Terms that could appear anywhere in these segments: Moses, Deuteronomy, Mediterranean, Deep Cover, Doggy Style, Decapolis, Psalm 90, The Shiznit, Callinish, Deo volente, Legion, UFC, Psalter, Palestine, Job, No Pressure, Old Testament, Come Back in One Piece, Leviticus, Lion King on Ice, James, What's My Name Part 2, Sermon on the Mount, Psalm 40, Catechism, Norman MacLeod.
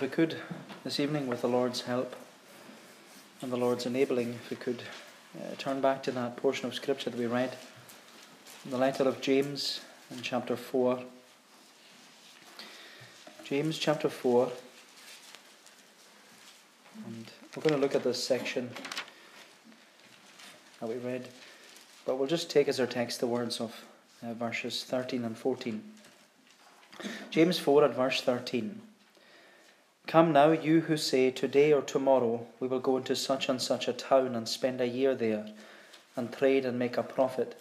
if we could this evening, with the Lord's help and the Lord's enabling, if we could turn back to that portion of Scripture that we read in the letter of James in chapter 4. James chapter 4. And we're going to look at this section that we read, but we'll just take as our text the words of verses 13 and 14. James 4 at verse 13. Come now, you who say, today or tomorrow we will go into such and such a town and spend a year there and trade and make a profit.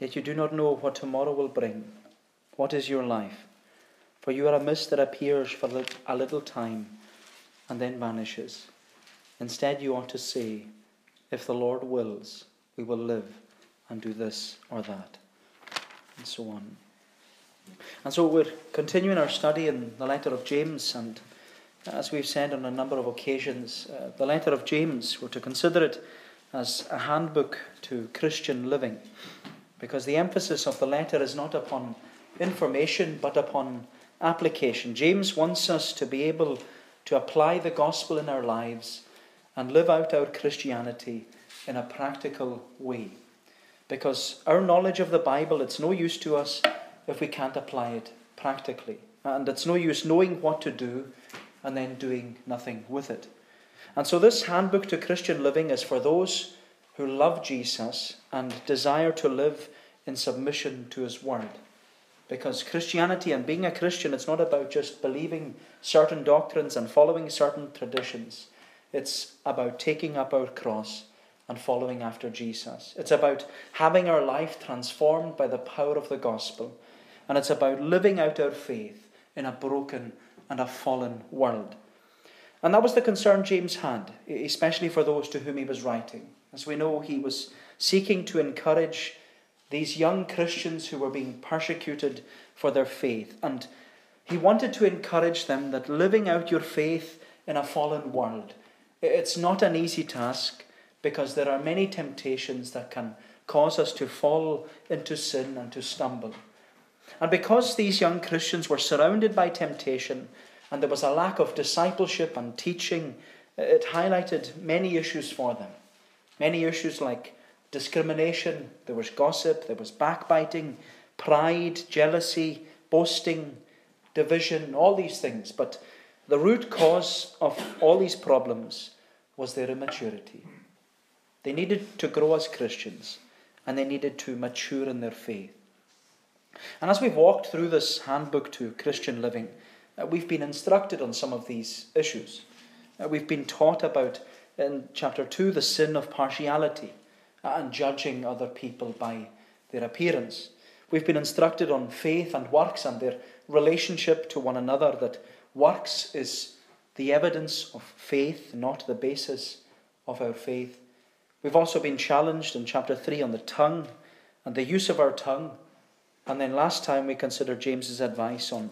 Yet you do not know what tomorrow will bring. What is your life? For you are a mist that appears for a little time and then vanishes. Instead you ought to say, if the Lord wills, we will live and do this or that, and so on. And so we're continuing our study in the letter of James, and as we've said on a number of occasions, the letter of James, we're to consider it as a handbook to Christian living, because the emphasis of the letter is not upon information but upon application. James wants us to be able to apply the gospel in our lives and live out our Christianity in a practical way, because our knowledge of the Bible, it's no use to us if we can't apply it practically. And it's no use knowing what to do and then doing nothing with it. And so this handbook to Christian living is for those who love Jesus and desire to live in submission to his word. Because Christianity and being a Christian, it's not about just believing certain doctrines and following certain traditions. It's about taking up our cross and following after Jesus. It's about having our life transformed by the power of the gospel. And it's about living out our faith in a broken and a fallen world. And that was the concern James had, especially for those to whom he was writing. As we know, he was seeking to encourage these young Christians who were being persecuted for their faith. And he wanted to encourage them that living out your faith in a fallen world, it's not an easy task, because there are many temptations that can cause us to fall into sin and to stumble. And because these young Christians were surrounded by temptation and there was a lack of discipleship and teaching, it highlighted many issues for them. Many issues like discrimination, there was gossip, there was backbiting, pride, jealousy, boasting, division, all these things. But the root cause of all these problems was their immaturity. They needed to grow as Christians and they needed to mature in their faith. And as we've walked through this handbook to Christian living, we've been instructed on some of these issues. We've been taught about, in chapter 2, the sin of partiality and judging other people by their appearance. We've been instructed on faith and works and their relationship to one another, that works is the evidence of faith, not the basis of our faith. We've also been challenged in chapter 3 on the tongue and the use of our tongue. And then last time we considered James's advice on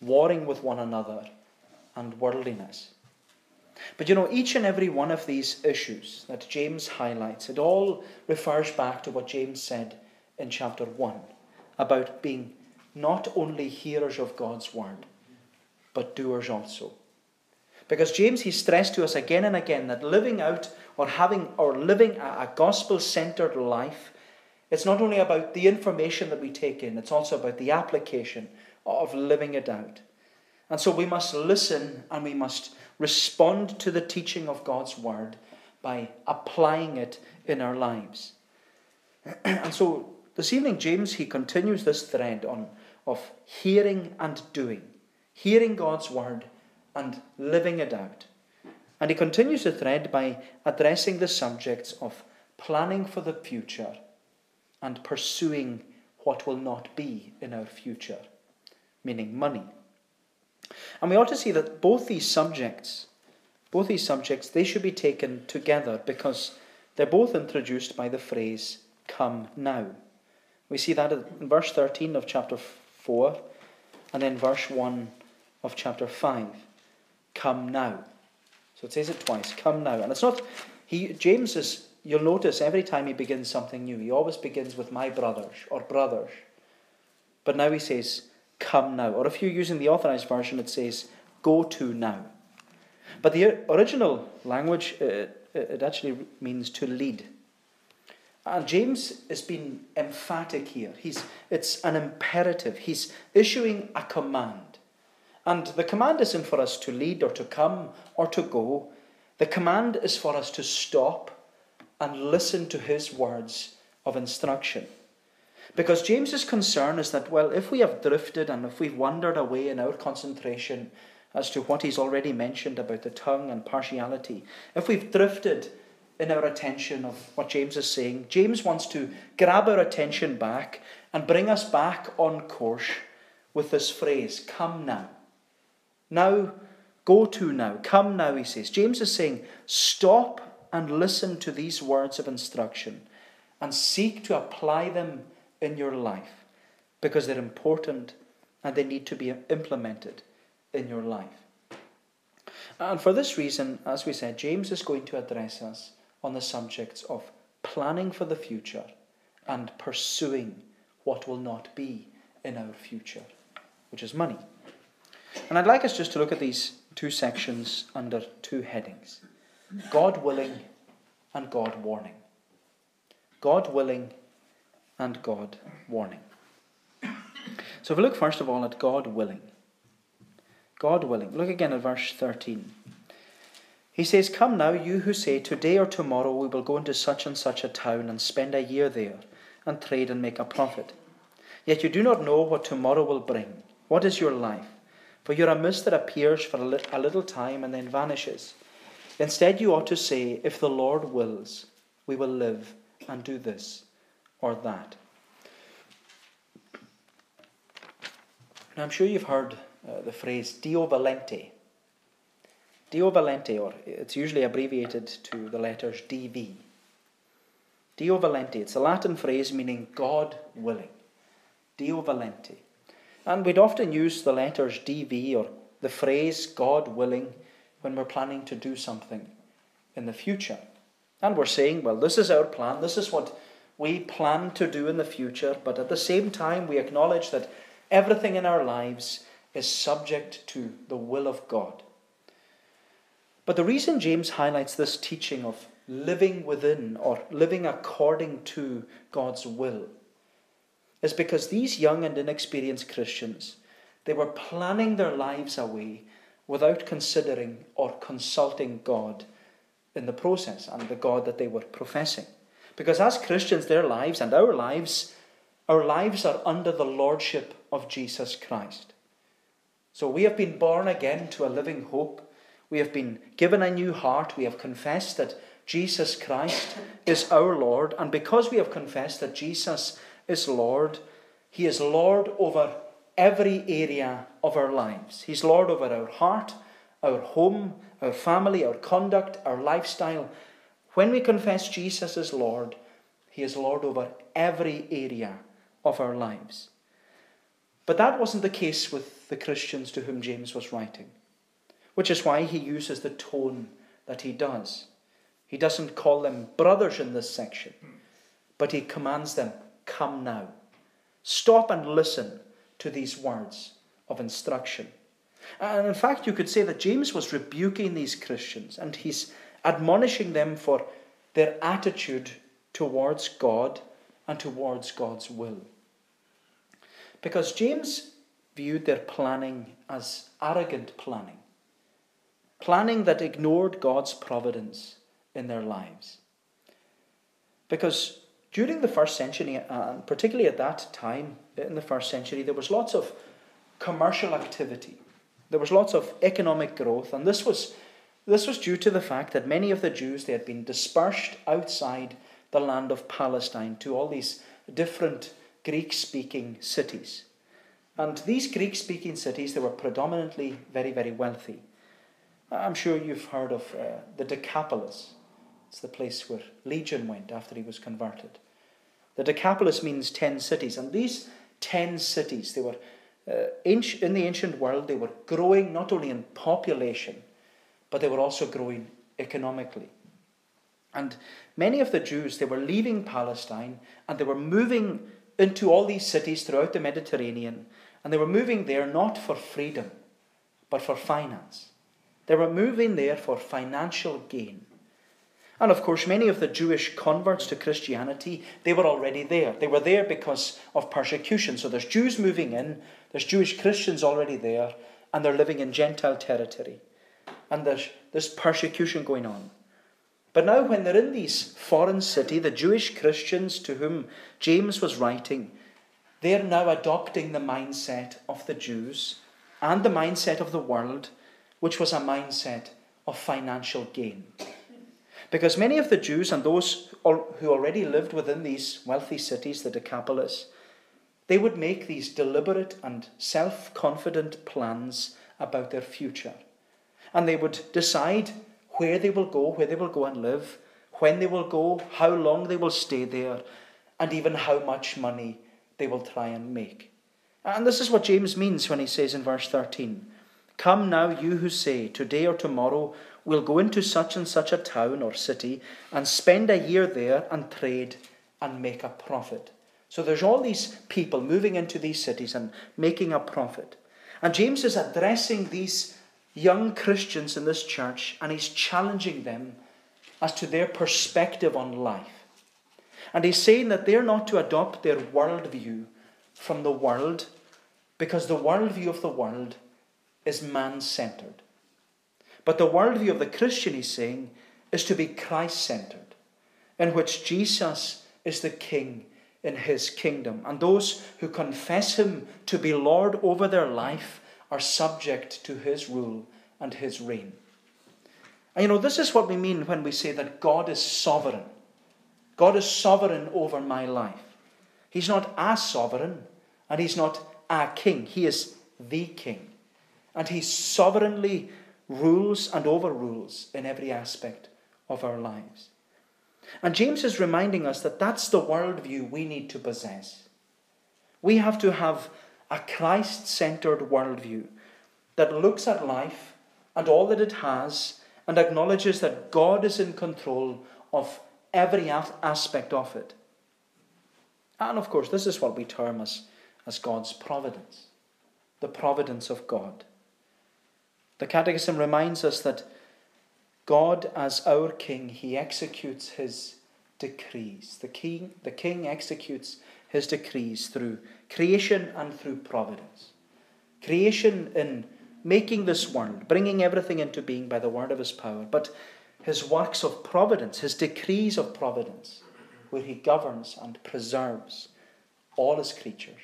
warring with one another and worldliness. But you know, each and every one of these issues that James highlights, it all refers back to what James said in chapter 1 about being not only hearers of God's word, but doers also. Because James, he stressed to us again and again that living out or living a gospel-centered life, it's not only about the information that we take in, it's also about the application of living it out. And so we must listen and we must respond to the teaching of God's word by applying it in our lives. And so this evening, James, he continues this thread of hearing and doing. Hearing God's word and living it out. And he continues the thread by addressing the subjects of planning for the future and pursuing what will not be in our future, meaning money. And we ought to see that both these subjects, they should be taken together, because they're both introduced by the phrase, come now. We see that in verse 13 of chapter 4, and then verse 1 of chapter 5. Come now. So it says it twice, come now. And it's not, James is, you'll notice every time he begins something new, he always begins with my brothers or brothers. But now he says, come now. Or if you're using the Authorized Version, it says, go to now. But the original language, it actually means to lead. And James has been emphatic here. It's an imperative. He's issuing a command. And the command isn't for us to lead or to come or to go. The command is for us to stop and listen to his words of instruction. Because James's concern is that, well, if we have drifted and if we've wandered away in our concentration as to what he's already mentioned about the tongue and partiality, if we've drifted in our attention of what James is saying, James wants to grab our attention back and bring us back on course with this phrase, come now. Now, go to now. Come now, he says. James is saying, stop and listen to these words of instruction and seek to apply them in your life because they're important and they need to be implemented in your life. And for this reason, as we said, James is going to address us on the subjects of planning for the future and pursuing what will not be in our future, which is money. And I'd like us just to look at these two sections under two headings: God willing and God warning. God willing and God warning. So if we look first of all at God willing. God willing. Look again at verse 13. He says, come now, you who say, today or tomorrow we will go into such and such a town and spend a year there and trade and make a profit. Yet you do not know what tomorrow will bring. What is your life? For you're a mist that appears for a little time and then vanishes. Instead you ought to say, if the Lord wills, we will live and do this or that. Now I'm sure you've heard the phrase Deo volente. Deo volente, or it's usually abbreviated to the letters DV. Deo volente, it's a Latin phrase meaning God willing. Deo volente. And we'd often use the letters DV or the phrase God willing when we're planning to do something in the future. And we're saying, well, this is our plan, this is what we plan to do in the future, but at the same time we acknowledge that everything in our lives is subject to the will of God. But the reason James highlights this teaching of living within or living according to God's will is because these young and inexperienced Christians, they were planning their lives away without considering or consulting God in the process and the God that they were professing. Because as Christians, their lives and our lives are under the lordship of Jesus Christ. So we have been born again to a living hope. We have been given a new heart. We have confessed that Jesus Christ is our Lord. And because we have confessed that Jesus is Lord, he is Lord over every area of our lives. He's Lord over our heart, our home, our family, our conduct, our lifestyle. When we confess Jesus is Lord, he is Lord over every area of our lives. But that wasn't the case with the Christians to whom James was writing, which is why he uses the tone that he does. He doesn't call them brothers in this section, but he commands them, come now. Stop and listen to these words of instruction. And in fact, you could say that James was rebuking these Christians and he's admonishing them for their attitude towards God and towards God's will. Because James viewed their planning as arrogant planning. Planning that ignored God's providence in their lives. Because during the first century, and particularly at that time in the first century, there was lots of commercial activity. There was lots of economic growth. And this was due to the fact that many of the Jews, they had been dispersed outside the land of Palestine to all these different Greek-speaking cities. And these Greek-speaking cities, they were predominantly very, very wealthy. I'm sure you've heard of the Decapolis. It's the place where Legion went after he was converted. The Decapolis means 10 cities. And these 10 cities, they were in the ancient world, they were growing not only in population, but they were also growing economically. And many of the Jews, they were leaving Palestine and they were moving into all these cities throughout the Mediterranean, and they were moving there not for freedom, but for finance. They were moving there for financial gain. And of course, many of the Jewish converts to Christianity, they were already there. They were there because of persecution. So there's Jews moving in, there's Jewish Christians already there, and they're living in Gentile territory. And there's this persecution going on. But now when they're in these foreign city, the Jewish Christians to whom James was writing, they're now adopting the mindset of the Jews and the mindset of the world, which was a mindset of financial gain. Because many of the Jews and those who already lived within these wealthy cities, the Decapolis, they would make these deliberate and self-confident plans about their future. And they would decide where they will go and live, when they will go, how long they will stay there, and even how much money they will try and make. And this is what James means when he says in verse 13, "Come now, you who say, today or tomorrow we'll go into such and such a town or city and spend a year there and trade and make a profit." So there's all these people moving into these cities and making a profit. And James is addressing these young Christians in this church, and he's challenging them as to their perspective on life. And he's saying that they're not to adopt their worldview from the world, because the worldview of the world is man-centered. But the worldview of the Christian, he's saying, is to be Christ-centered, in which Jesus is the King in his kingdom. And those who confess him to be Lord over their life are subject to his rule and his reign. And you know, this is what we mean when we say that God is sovereign. God is sovereign over my life. He's not a sovereign, and he's not a king. He is the king. And he sovereignly rules and overrules in every aspect of our lives. And James is reminding us that that's the worldview we need to possess. We have to have a Christ-centered worldview that looks at life and all that it has and acknowledges that God is in control of every aspect of it. And of course, this is what we term as God's providence, the providence of God. The Catechism reminds us that God, as our King, he executes his decrees. The King executes his decrees through creation and through providence. Creation in making this world, bringing everything into being by the word of his power, but his works of providence, his decrees of providence, where he governs and preserves all his creatures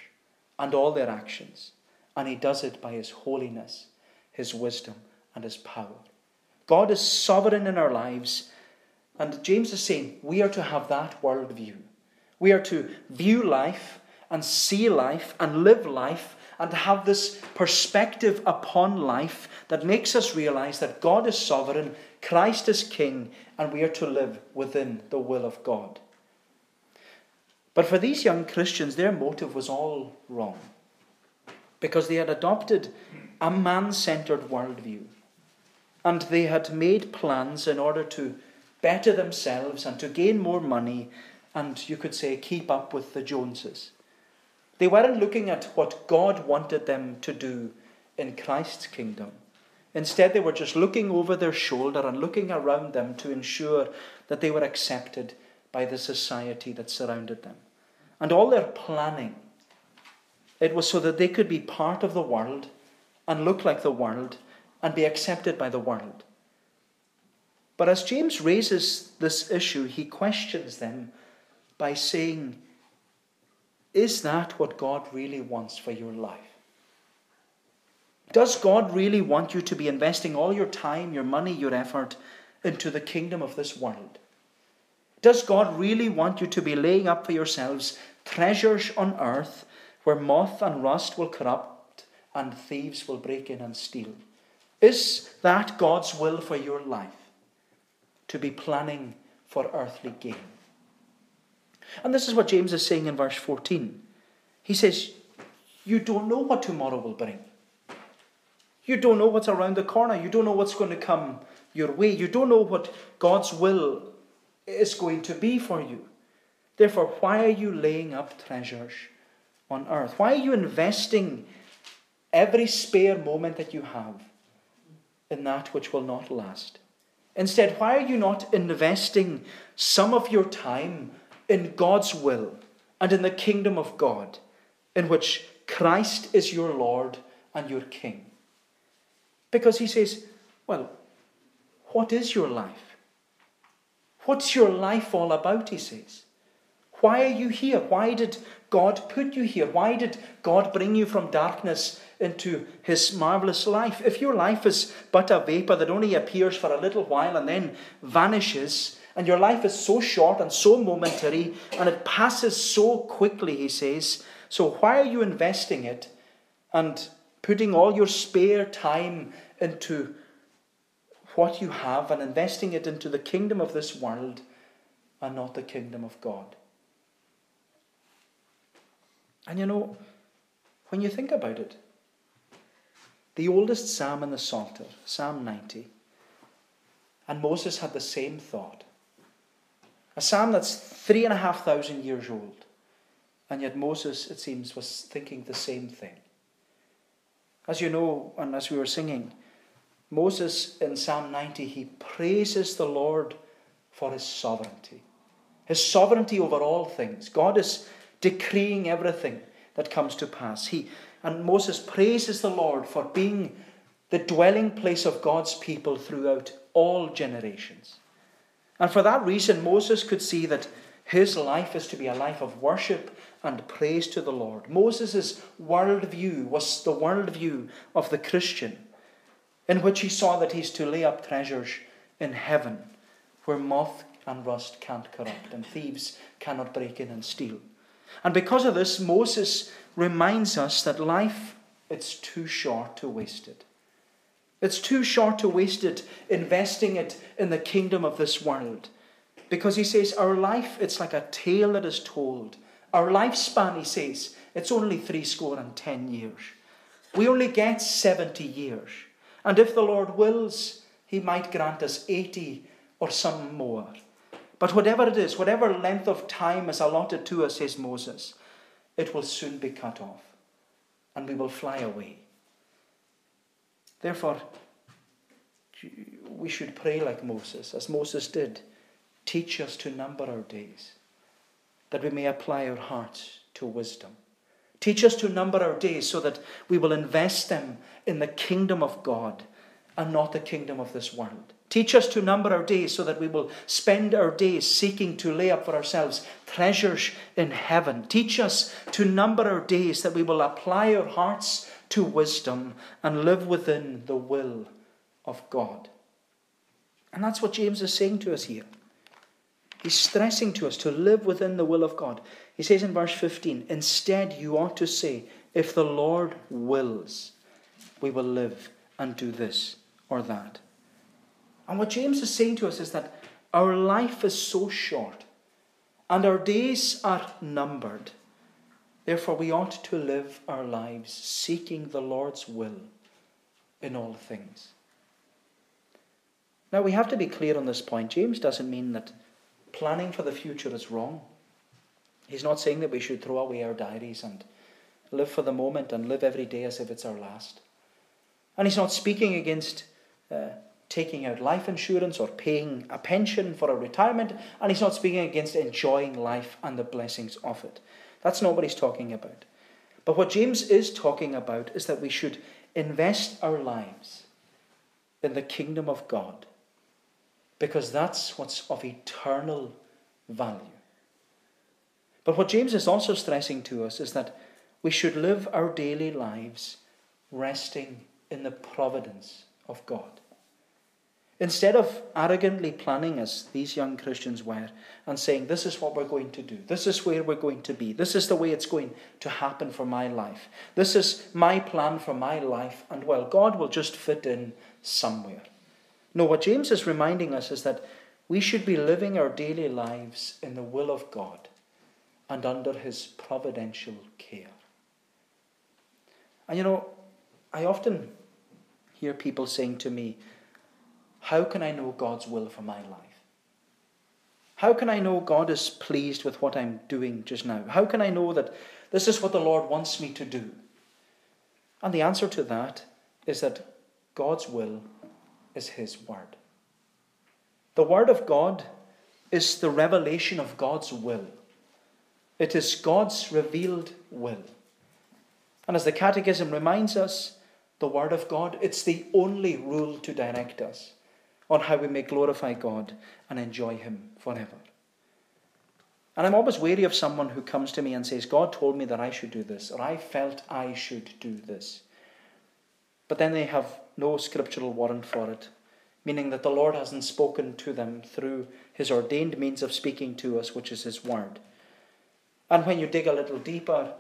and all their actions. And he does it by his holiness, his wisdom, and his power. God is sovereign in our lives. And James is saying we are to have that worldview. We are to view life and see life and live life and have this perspective upon life that makes us realize that God is sovereign, Christ is King, and we are to live within the will of God. But for these young Christians, their motive was all wrong, because they had adopted a man-centered worldview, and they had made plans in order to better themselves and to gain more money, and you could say, keep up with the Joneses. They weren't looking at what God wanted them to do in Christ's kingdom. Instead, they were just looking over their shoulder and looking around them to ensure that they were accepted by the society that surrounded them. And all their planning, it was so that they could be part of the world and look like the world and be accepted by the world. But as James raises this issue, he questions them by saying, is that what God really wants for your life? Does God really want you to be investing all your time, your money, your effort into the kingdom of this world? Does God really want you to be laying up for yourselves treasures on earth where moth and rust will corrupt and thieves will break in and steal? Is that God's will for your life, to be planning for earthly gain? And this is what James is saying in verse 14. He says, you don't know what tomorrow will bring. You don't know what's around the corner. You don't know what's going to come your way. You don't know what God's will is going to be for you. Therefore, why are you laying up treasures on earth? Why are you investing every spare moment that you have in that which will not last? Instead, why are you not investing some of your time in God's will and in the kingdom of God, in which Christ is your Lord and your King? Because he says, well, what is your life? What's your life all about, he says? Why are you here? Why did God put you here? Why did God bring you from darkness into his marvelous life? If your life is but a vapor that only appears for a little while and then vanishes, and your life is so short and so momentary, and it passes so quickly, he says, so why are you investing it and putting all your spare time into what you have and investing it into the kingdom of this world and not the kingdom of God? And you know, when you think about it, the oldest psalm in the Psalter, Psalm 90, and Moses had the same thought. A psalm that's 3,500 years old, and yet Moses, it seems, was thinking the same thing. As you know, and as we were singing, Moses in Psalm 90, he praises the Lord for his sovereignty over all things. God is decreeing everything that comes to pass. And Moses praises the Lord for being the dwelling place of God's people throughout all generations. And for that reason, Moses could see that his life is to be a life of worship and praise to the Lord. Moses' worldview was the worldview of the Christian, in which he saw that he's to lay up treasures in heaven, where moth and rust can't corrupt and thieves cannot break in and steal. And because of this, Moses reminds us that life, it's too short to waste it. It's too short to waste it, investing it in the kingdom of this world. Because he says, our life, it's like a tale that is told. Our lifespan, he says, it's only 70 years. We only get 70 years. And if the Lord wills, he might grant us 80 or some more. But whatever it is, whatever length of time is allotted to us, says Moses, it will soon be cut off, and we will fly away. Therefore, we should pray like Moses, as Moses did. Teach us to number our days, that we may apply our hearts to wisdom. Teach us to number our days so that we will invest them in the kingdom of God and not the kingdom of this world. Teach us to number our days so that we will spend our days seeking to lay up for ourselves treasures in heaven. Teach us to number our days that we will apply our hearts to wisdom and live within the will of God. And that's what James is saying to us here. He's stressing to us to live within the will of God. He says in verse 15, instead you ought to say, if the Lord wills, we will live and do this or that. And what James is saying to us is that our life is so short and our days are numbered. Therefore, we ought to live our lives seeking the Lord's will in all things. Now, we have to be clear on this point. James doesn't mean that planning for the future is wrong. He's not saying that we should throw away our diaries and live for the moment and live every day as if it's our last. And he's not speaking against taking out life insurance or paying a pension for a retirement, and he's not speaking against enjoying life and the blessings of it. That's not what he's talking about. But what James is talking about is that we should invest our lives in the kingdom of God, because that's what's of eternal value. But what James is also stressing to us is that we should live our daily lives resting in the providence of God. Instead of arrogantly planning, as these young Christians were, and saying, this is what we're going to do, this is where we're going to be, this is the way it's going to happen for my life, this is my plan for my life, and well, God will just fit in somewhere. No, what James is reminding us is that we should be living our daily lives in the will of God and under his providential care. And you know, I often hear people saying to me, how can I know God's will for my life? How can I know God is pleased with what I'm doing just now? How can I know that this is what the Lord wants me to do? And the answer to that is that God's will is his word. The word of God is the revelation of God's will. It is God's revealed will. And as the Catechism reminds us, the word of God, it's the only rule to direct us on how we may glorify God and enjoy him forever. And I'm always wary of someone who comes to me and says, God told me that I should do this, or I felt I should do this. But then they have no scriptural warrant for it, meaning that the Lord hasn't spoken to them through his ordained means of speaking to us, which is his word. And when you dig a little deeper,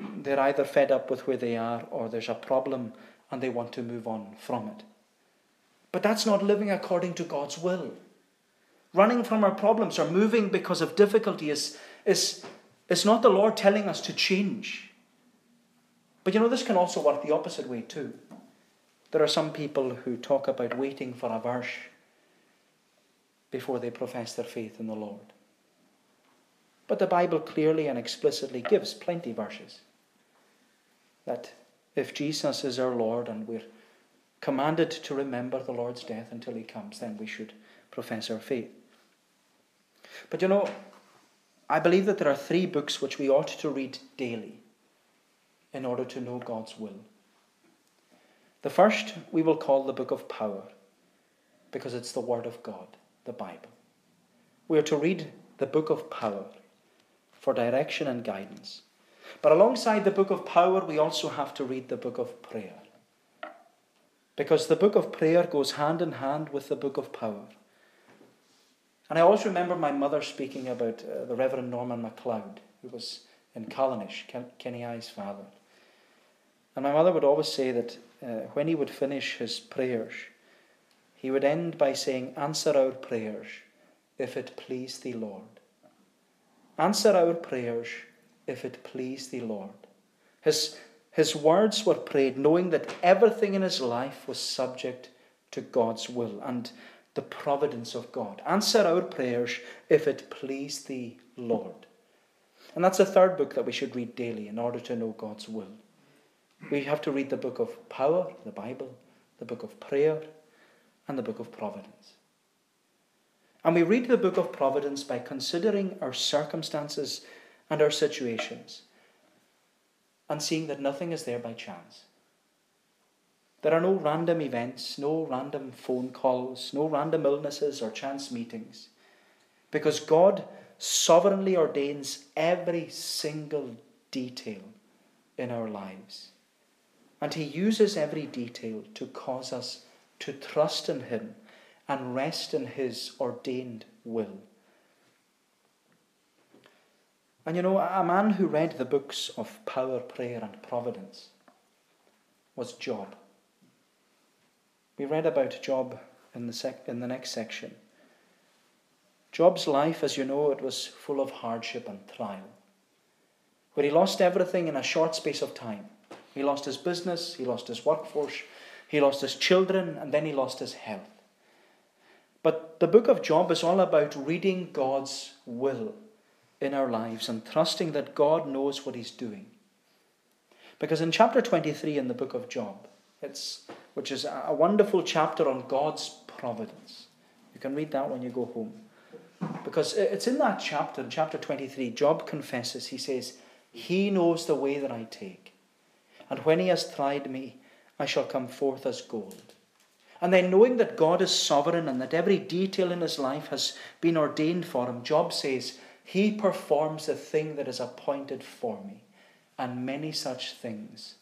they're either fed up with where they are, or there's a problem and they want to move on from it. But that's not living according to God's will. Running from our problems or moving because of difficulty is not the Lord telling us to change. But you know, this can also work the opposite way too. There are some people who talk about waiting for a verse before they profess their faith in the Lord. But the Bible clearly and explicitly gives plenty of verses that if Jesus is our Lord and we're commanded to remember the Lord's death until he comes, then we should profess our faith. But you know, I believe that there are three books which we ought to read daily in order to know God's will. The first we will call the book of power, because it's the Word of God, the Bible. We are to read the book of power for direction and guidance. But alongside the book of power, we also have to read the book of prayer, because the book of prayer goes hand in hand with the book of power. And I always remember my mother speaking about the Reverend Norman MacLeod, who was in Callinish, Kenny's father. And my mother would always say that when he would finish his prayers, he would end by saying, "Answer our prayers, if it please thee, Lord. Answer our prayers, if it please thee, Lord." His words were prayed knowing that everything in his life was subject to God's will and the providence of God. Answer our prayers, if it please thee, Lord. And that's the third book that we should read daily in order to know God's will. We have to read the book of power, the Bible, the book of prayer, and the book of providence. And we read the book of providence by considering our circumstances and our situations, and seeing that nothing is there by chance. There are no random events, no random phone calls, no random illnesses or chance meetings, because God sovereignly ordains every single detail in our lives. And he uses every detail to cause us to trust in him and rest in his ordained will. And you know, a man who read the books of power, prayer, and providence was Job. We read about Job in the next section. Job's life, as you know, it was full of hardship and trial, where he lost everything in a short space of time. He lost his business, he lost his workforce, he lost his children, and then he lost his health. But the book of Job is all about reading God's will in our lives and trusting that God knows what he's doing. Because in chapter 23 in the book of Job, which is a wonderful chapter on God's providence. You can read that when you go home. Because it's in that chapter, in chapter 23, Job confesses, he says, "He knows the way that I take. And when he has tried me, I shall come forth as gold." And then, knowing that God is sovereign and that every detail in his life has been ordained for him, Job says, "He performs the thing that is appointed for me, and many such things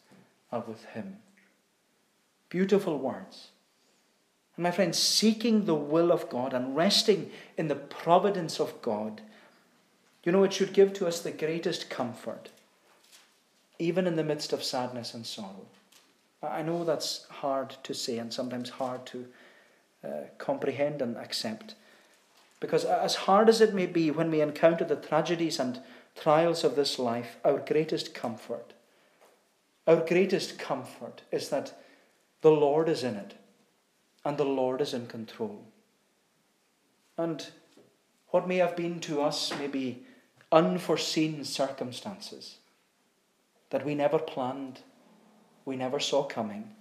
are with him." Beautiful words. And my friends, seeking the will of God and resting in the providence of God, you know, it should give to us the greatest comfort, even in the midst of sadness and sorrow. I know that's hard to say and sometimes hard to comprehend and accept. Because as hard as it may be, when we encounter the tragedies and trials of this life, our greatest comfort is that the Lord is in it and the Lord is in control. And what may have been to us maybe unforeseen circumstances that we never planned, we never saw coming,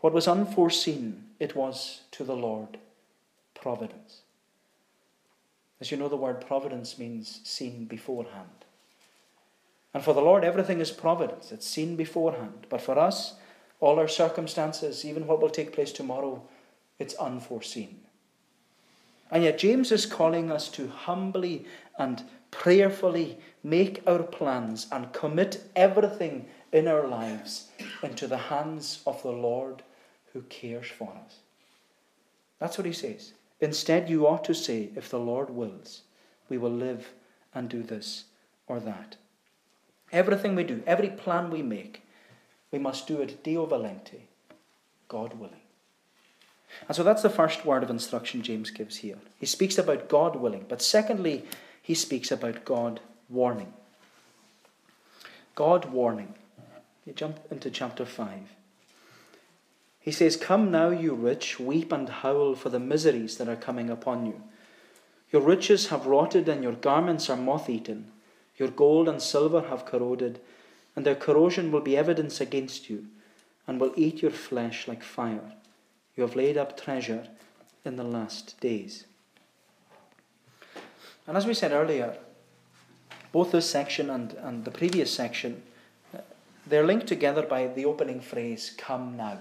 What was unforeseen, it was to the Lord providence. As you know, the word providence means seen beforehand. And for the Lord, everything is providence. It's seen beforehand. But for us, all our circumstances, even what will take place tomorrow, it's unforeseen. And yet James is calling us to humbly and prayerfully make our plans and commit everything in our lives into the hands of the Lord who cares for us. That's what he says. Instead, you ought to say, if the Lord wills, we will live and do this or that. Everything we do, every plan we make, we must do it Deo volente, God willing. And so that's the first word of instruction James gives here. He speaks about God willing, but secondly, he speaks about God warning. God warning. You jump into chapter 5. He says, "Come now, you rich, weep and howl for the miseries that are coming upon you. Your riches have rotted and your garments are moth-eaten. Your gold and silver have corroded, and their corrosion will be evidence against you and will eat your flesh like fire. You have laid up treasure in the last days." And as we said earlier, both this section and the previous section, they're linked together by the opening phrase, "Come now."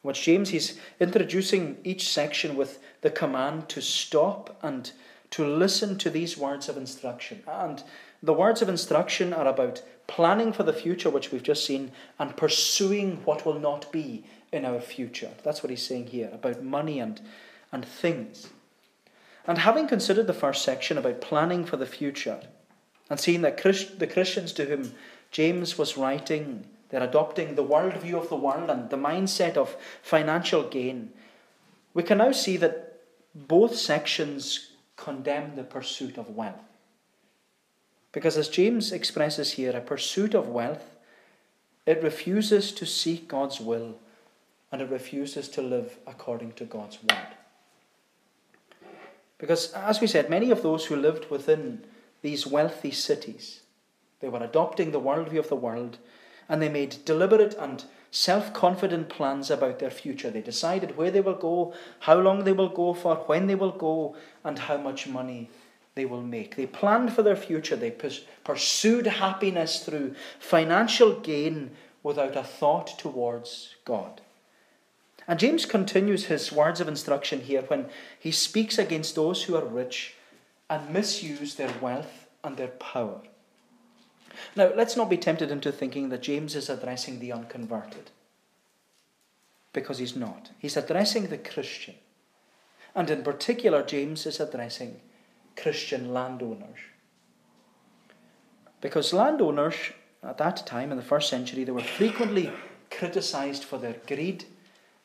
Which James, he's introducing each section with the command to stop and to listen to these words of instruction. And the words of instruction are about planning for the future, which we've just seen, and pursuing what will not be in our future. That's what he's saying here about money and things. And having considered the first section about planning for the future and seeing that the Christians to whom James was writing, they're adopting the worldview of the world and the mindset of financial gain, we can now see that both sections condemn the pursuit of wealth. Because as James expresses here, a pursuit of wealth, it refuses to seek God's will and it refuses to live according to God's word. Because as we said, many of those who lived within these wealthy cities, they were adopting the worldview of the world, and they made deliberate and self-confident plans about their future. They decided where they will go, how long they will go for, when they will go, and how much money they will make. They planned for their future. They pursued happiness through financial gain without a thought towards God. And James continues his words of instruction here when he speaks against those who are rich and misuse their wealth and their power. Now, let's not be tempted into thinking that James is addressing the unconverted, because he's not. He's addressing the Christian. And in particular, James is addressing Christian landowners. Because landowners at that time, in the first century, they were frequently criticized for their greed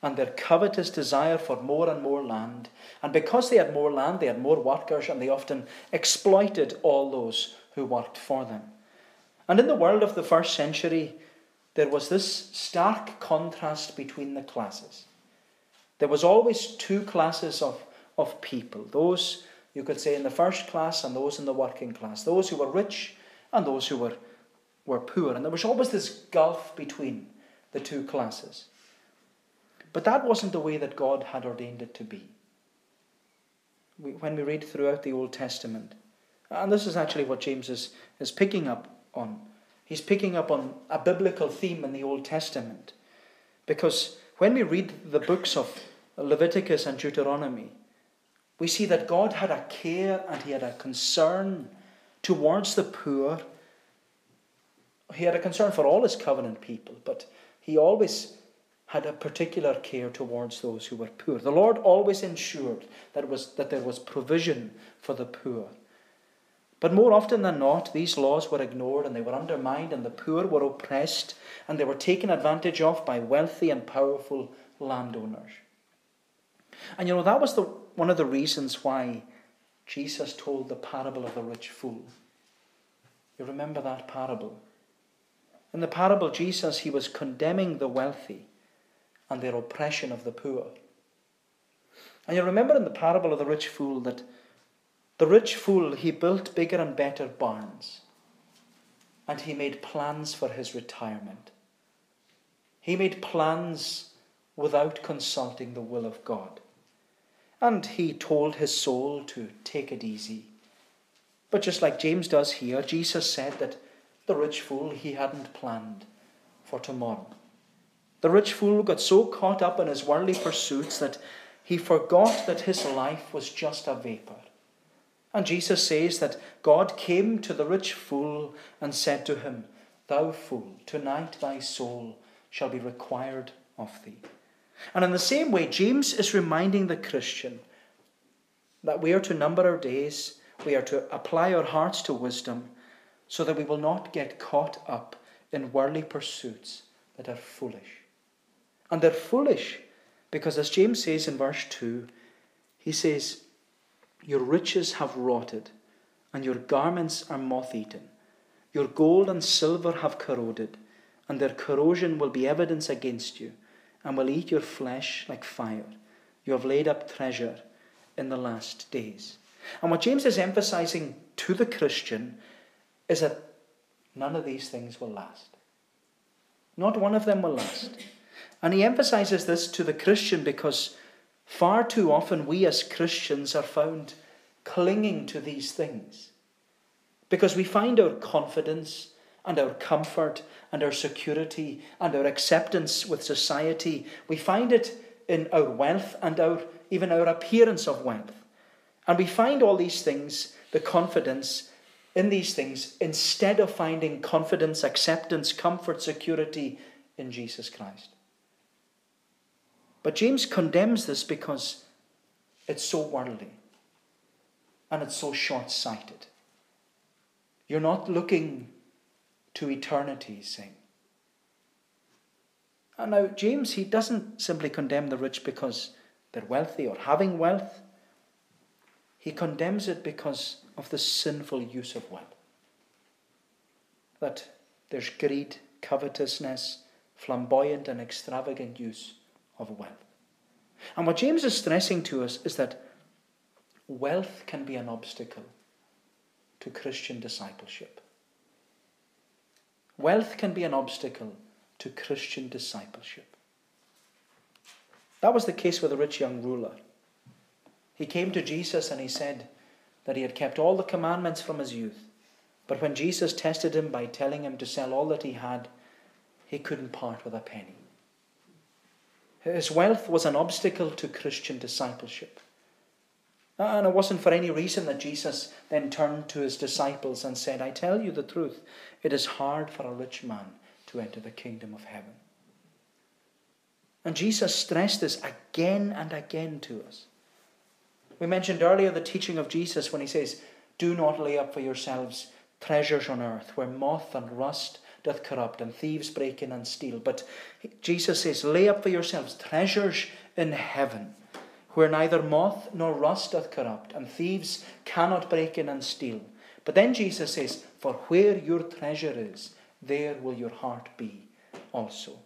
and their covetous desire for more and more land. And because they had more land, they had more workers, and they often exploited all those who worked for them. And in the world of the first century, there was this stark contrast between the classes. There was always two classes of people. Those, you could say, in the first class and those in the working class. Those who were rich and those who were poor. And there was always this gulf between the two classes. But that wasn't the way that God had ordained it to be. When we read throughout the Old Testament, and this is actually what James is picking up on. He's picking up on a biblical theme in the Old Testament. Because when we read the books of Leviticus and Deuteronomy, we see that God had a care and he had a concern towards the poor. He had a concern for all his covenant people, but he always had a particular care towards those who were poor. The Lord always ensured that there was provision for the poor. But more often than not, these laws were ignored and they were undermined and the poor were oppressed and they were taken advantage of by wealthy and powerful landowners. And you know, that was one of the reasons why Jesus told the parable of the rich fool. You remember that parable? In the parable, Jesus, he was condemning the wealthy and their oppression of the poor. And you remember in the parable of the rich fool that the rich fool, he built bigger and better barns, and he made plans for his retirement. He made plans without consulting the will of God. And he told his soul to take it easy. But just like James does here, Jesus said that the rich fool, he hadn't planned for tomorrow. The rich fool got so caught up in his worldly pursuits that he forgot that his life was just a vapor. And Jesus says that God came to the rich fool and said to him, "Thou fool, tonight thy soul shall be required of thee." And in the same way, James is reminding the Christian that we are to number our days, we are to apply our hearts to wisdom, so that we will not get caught up in worldly pursuits that are foolish. And they're foolish because, as James says in verse 2, he says, "Your riches have rotted, and your garments are moth-eaten. Your gold and silver have corroded, and their corrosion will be evidence against you, and will eat your flesh like fire. You have laid up treasure in the last days." And what James is emphasizing to the Christian is that none of these things will last. Not one of them will last. And he emphasizes this to the Christian because far too often we as Christians are found clinging to these things, because we find our confidence and our comfort and our security and our acceptance with society, we find it in our wealth and even our appearance of wealth. And we find all these things, the confidence in these things, instead of finding confidence, acceptance, comfort, security in Jesus Christ. But James condemns this because it's so worldly and it's so short-sighted. You're not looking to eternity, he's saying. And now James, he doesn't simply condemn the rich because they're wealthy or having wealth. He condemns it because of the sinful use of wealth. That there's greed, covetousness, flamboyant and extravagant use of wealth. And what James is stressing to us is that wealth can be an obstacle to Christian discipleship. Wealth can be an obstacle to Christian discipleship. That was the case with the rich young ruler. He came to Jesus and he said that he had kept all the commandments from his youth. But when Jesus tested him by telling him to sell all that he had, he couldn't part with a penny. His wealth was an obstacle to Christian discipleship. And it wasn't for any reason that Jesus then turned to his disciples and said, "I tell you the truth, it is hard for a rich man to enter the kingdom of heaven." And Jesus stressed this again and again to us. We mentioned earlier the teaching of Jesus when he says, "Do not lay up for yourselves treasures on earth, where moth and rust doth corrupt, and thieves break in and steal." But Jesus says, "Lay up for yourselves treasures in heaven, where neither moth nor rust doth corrupt, and thieves cannot break in and steal." But then Jesus says, "For where your treasure is, there will your heart be also."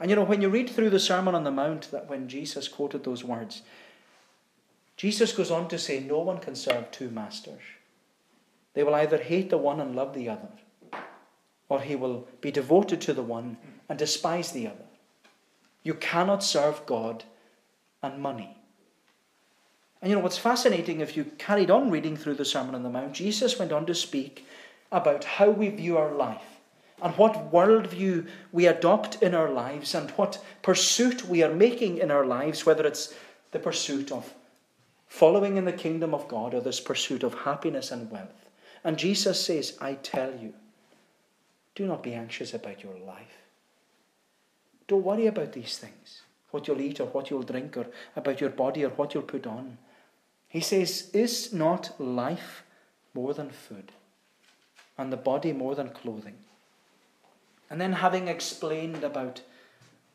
And you know, when you read through the Sermon on the Mount, that when Jesus quoted those words, Jesus goes on to say, "No one can serve two masters. They will either hate the one and love the other, or he will be devoted to the one and despise the other. You cannot serve God and money." And you know what's fascinating, if you carried on reading through the Sermon on the Mount, Jesus went on to speak about how we view our life and what worldview we adopt in our lives and what pursuit we are making in our lives, whether it's the pursuit of following in the kingdom of God or this pursuit of happiness and wealth. And Jesus says, "I tell you, do not be anxious about your life." Don't worry about these things, what you'll eat or what you'll drink, or about your body or what you'll put on. He says, "Is not life more than food, and the body more than clothing?" And then, having explained about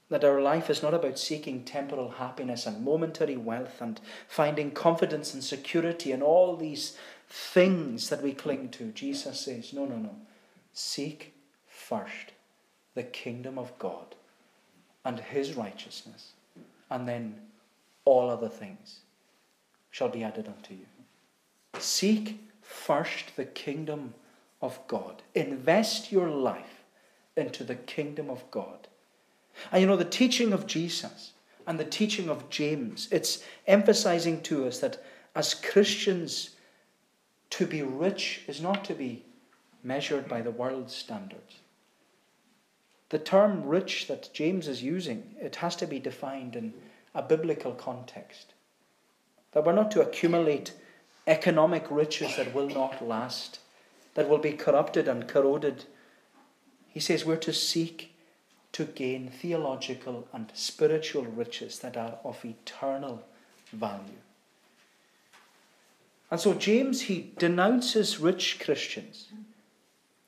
that our life is not about seeking temporal happiness and momentary wealth and finding confidence and security and all these things that we cling to, Jesus says, no. "Seek first the kingdom of God and his righteousness, and then all other things shall be added unto you." Seek first the kingdom of God. Invest your life into the kingdom of God. And you know, the teaching of Jesus and the teaching of James, it's emphasizing to us that as Christians, to be rich is not to be measured by the world's standards. The term rich that James is using, it has to be defined in a biblical context. That we're not to accumulate economic riches that will not last, that will be corrupted and corroded. He says we're to seek to gain theological and spiritual riches that are of eternal value. And so James, he denounces rich Christians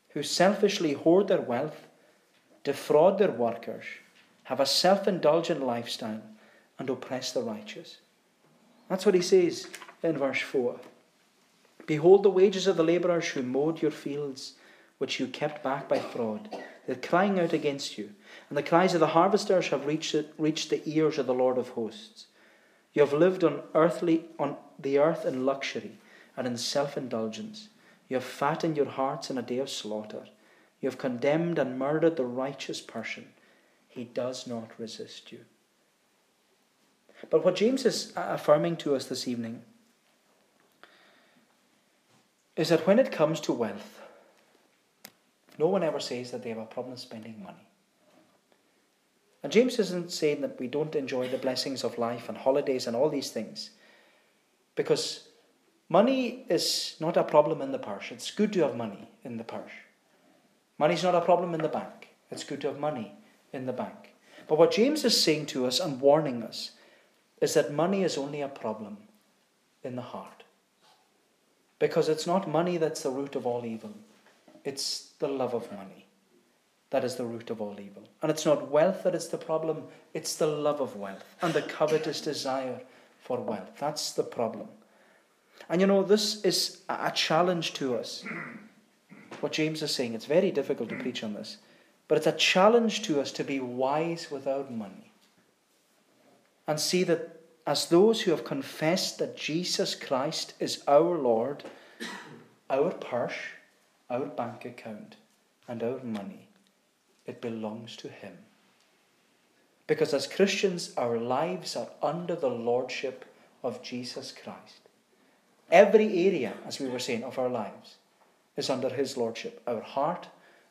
who selfishly hoard their wealth, defraud their workers, have a self-indulgent lifestyle, and oppress the righteous. That's what he says in verse 4. Behold the wages of the labourers who mowed your fields, which you kept back by fraud. They're crying out against you, and the cries of the harvesters have reached the ears of the Lord of hosts. You have lived on the earth in luxury and in self-indulgence. You have fattened your hearts in a day of slaughter. You have condemned and murdered the righteous person. He does not resist you. But what James is affirming to us this evening is that when it comes to wealth, no one ever says that they have a problem spending money. And James isn't saying that we don't enjoy the blessings of life and holidays and all these things, because money is not a problem in the parish. It's good to have money in the parish. Money's not a problem in the bank. It's good to have money in the bank. But what James is saying to us and warning us is that money is only a problem in the heart. Because it's not money that's the root of all evil. It's the love of money that is the root of all evil. And it's not wealth that is the problem, it's the love of wealth and the covetous desire for wealth. That's the problem. And you know, this is a challenge to us. What James is saying, it's very difficult to preach on this, but it's a challenge to us to be wise with our money and see that as those who have confessed that Jesus Christ is our Lord, our purse, our bank account, and our money, it belongs to Him. Because as Christians, our lives are under the Lordship of Jesus Christ. Every area, as we were saying, of our lives is under His Lordship. Our heart,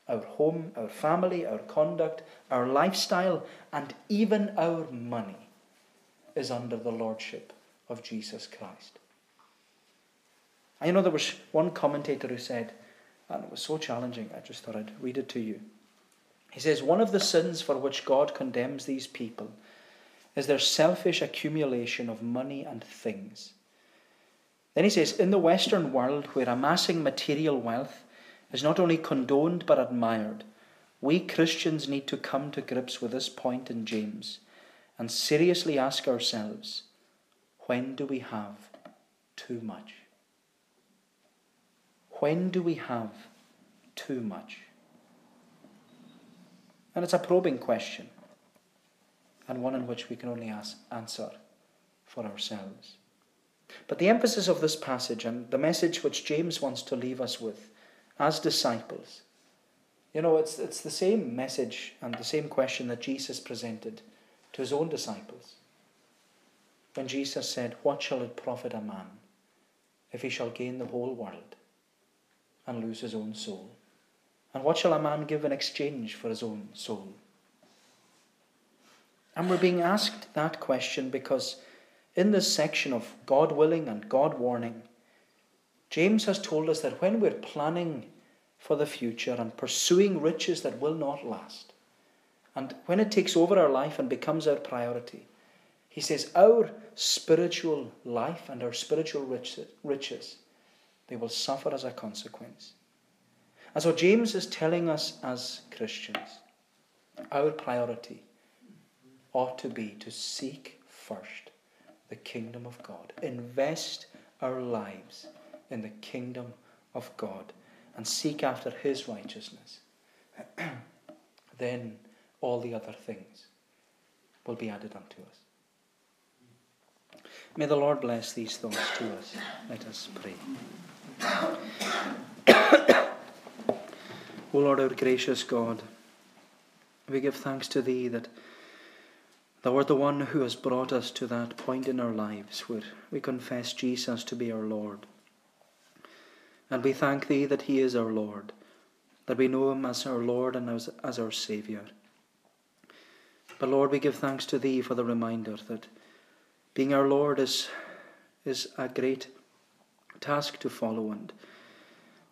our home, our family, our conduct, our lifestyle, and even our money is under the Lordship of Jesus Christ. I know there was one commentator who said, and it was so challenging, I just thought I'd read it to you. He says, one of the sins for which God condemns these people is their selfish accumulation of money and things. Then he says, in the Western world, where amassing material wealth is not only condoned but admired, we Christians need to come to grips with this point in James and seriously ask ourselves, when do we have too much? When do we have too much? And it's a probing question, and one in which we can only answer for ourselves. But the emphasis of this passage and the message which James wants to leave us with as disciples, you know, it's the same message and the same question that Jesus presented to his own disciples when Jesus said, what shall it profit a man if he shall gain the whole world and lose his own soul? And what shall a man give in exchange for his own soul? And we're being asked that question because in this section of God willing and God warning, James has told us that when we're planning for the future and pursuing riches that will not last, and when it takes over our life and becomes our priority, he says our spiritual life and our spiritual riches, they will suffer as a consequence. And so James is telling us as Christians, our priority ought to be to seek first the kingdom of God. Invest our lives in the kingdom of God and seek after His righteousness. Then all the other things will be added unto us. May the Lord bless these thoughts to us. Let us pray. O Lord, our gracious God, We give thanks to Thee that Thou art the one who has brought us to that point in our lives where we confess Jesus to be our Lord. And we thank Thee that He is our Lord, that we know Him as our Lord and as our Saviour. But Lord, we give thanks to Thee for the reminder that being our Lord is a great task to follow, and,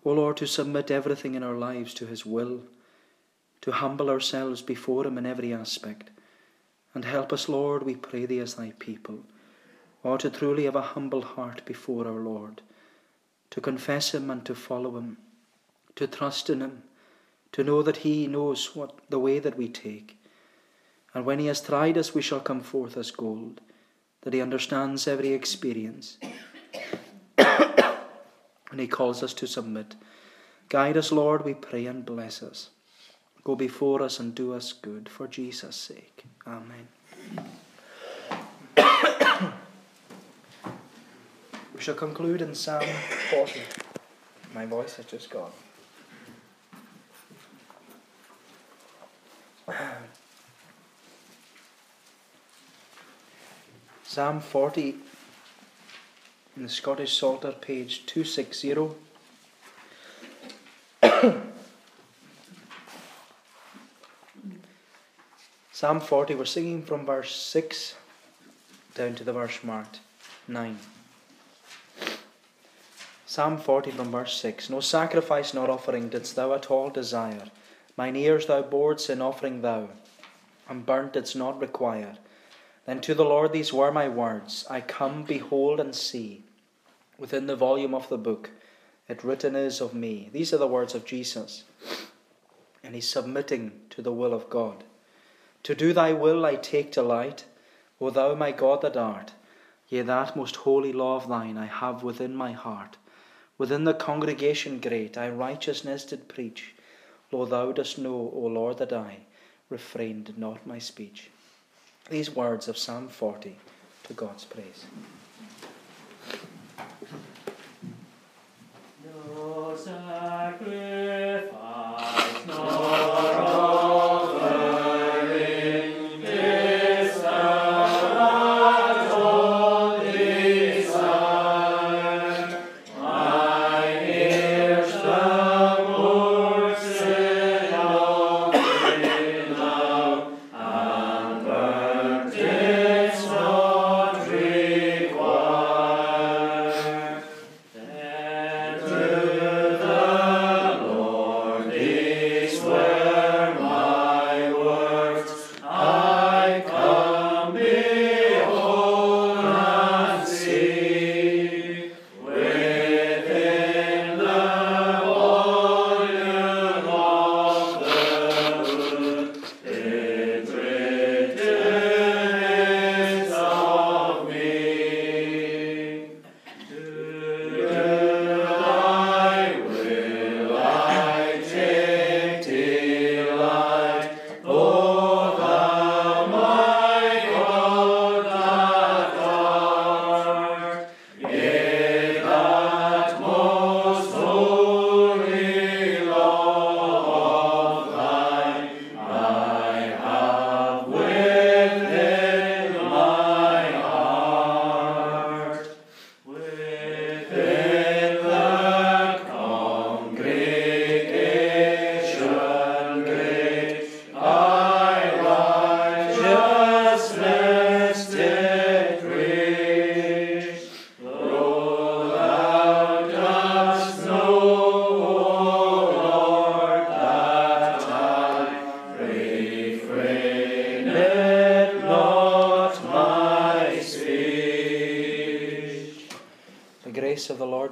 O Lord, to submit everything in our lives to His will, to humble ourselves before Him in every aspect. And help us, Lord, we pray Thee as Thy people, or to truly have a humble heart before our Lord, to confess Him and to follow Him, to trust in Him, to know that He knows the way that we take. And when He has tried us, we shall come forth as gold, that He understands every experience. And He calls us to submit. Guide us, Lord, we pray, and bless us. Go before us and do us good, for Jesus' sake. Amen. We shall conclude in Psalm 40. My voice has just gone. Psalm 40 in the Scottish Psalter, page 260. Psalm 40, we're singing from verse 6 down to the verse marked 9. Psalm 40 from verse 6. No sacrifice nor offering didst thou at all desire. Mine ears thou boredst in offering thou, and burnt didst not require. Then to the Lord these were my words. I come, behold, and see. Within the volume of the book it written is of me. These are the words of Jesus. And he's submitting to the will of God. To do thy will I take delight, O thou my God that art. Yea, that most holy law of thine I have within my heart. Within the congregation great I righteousness did preach. Lo, thou dost know, O Lord, that I refrained not my speech. These words of Psalm 40 to God's praise. No sacrifice, no.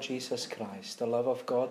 Jesus Christ, the love of God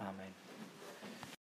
Amen.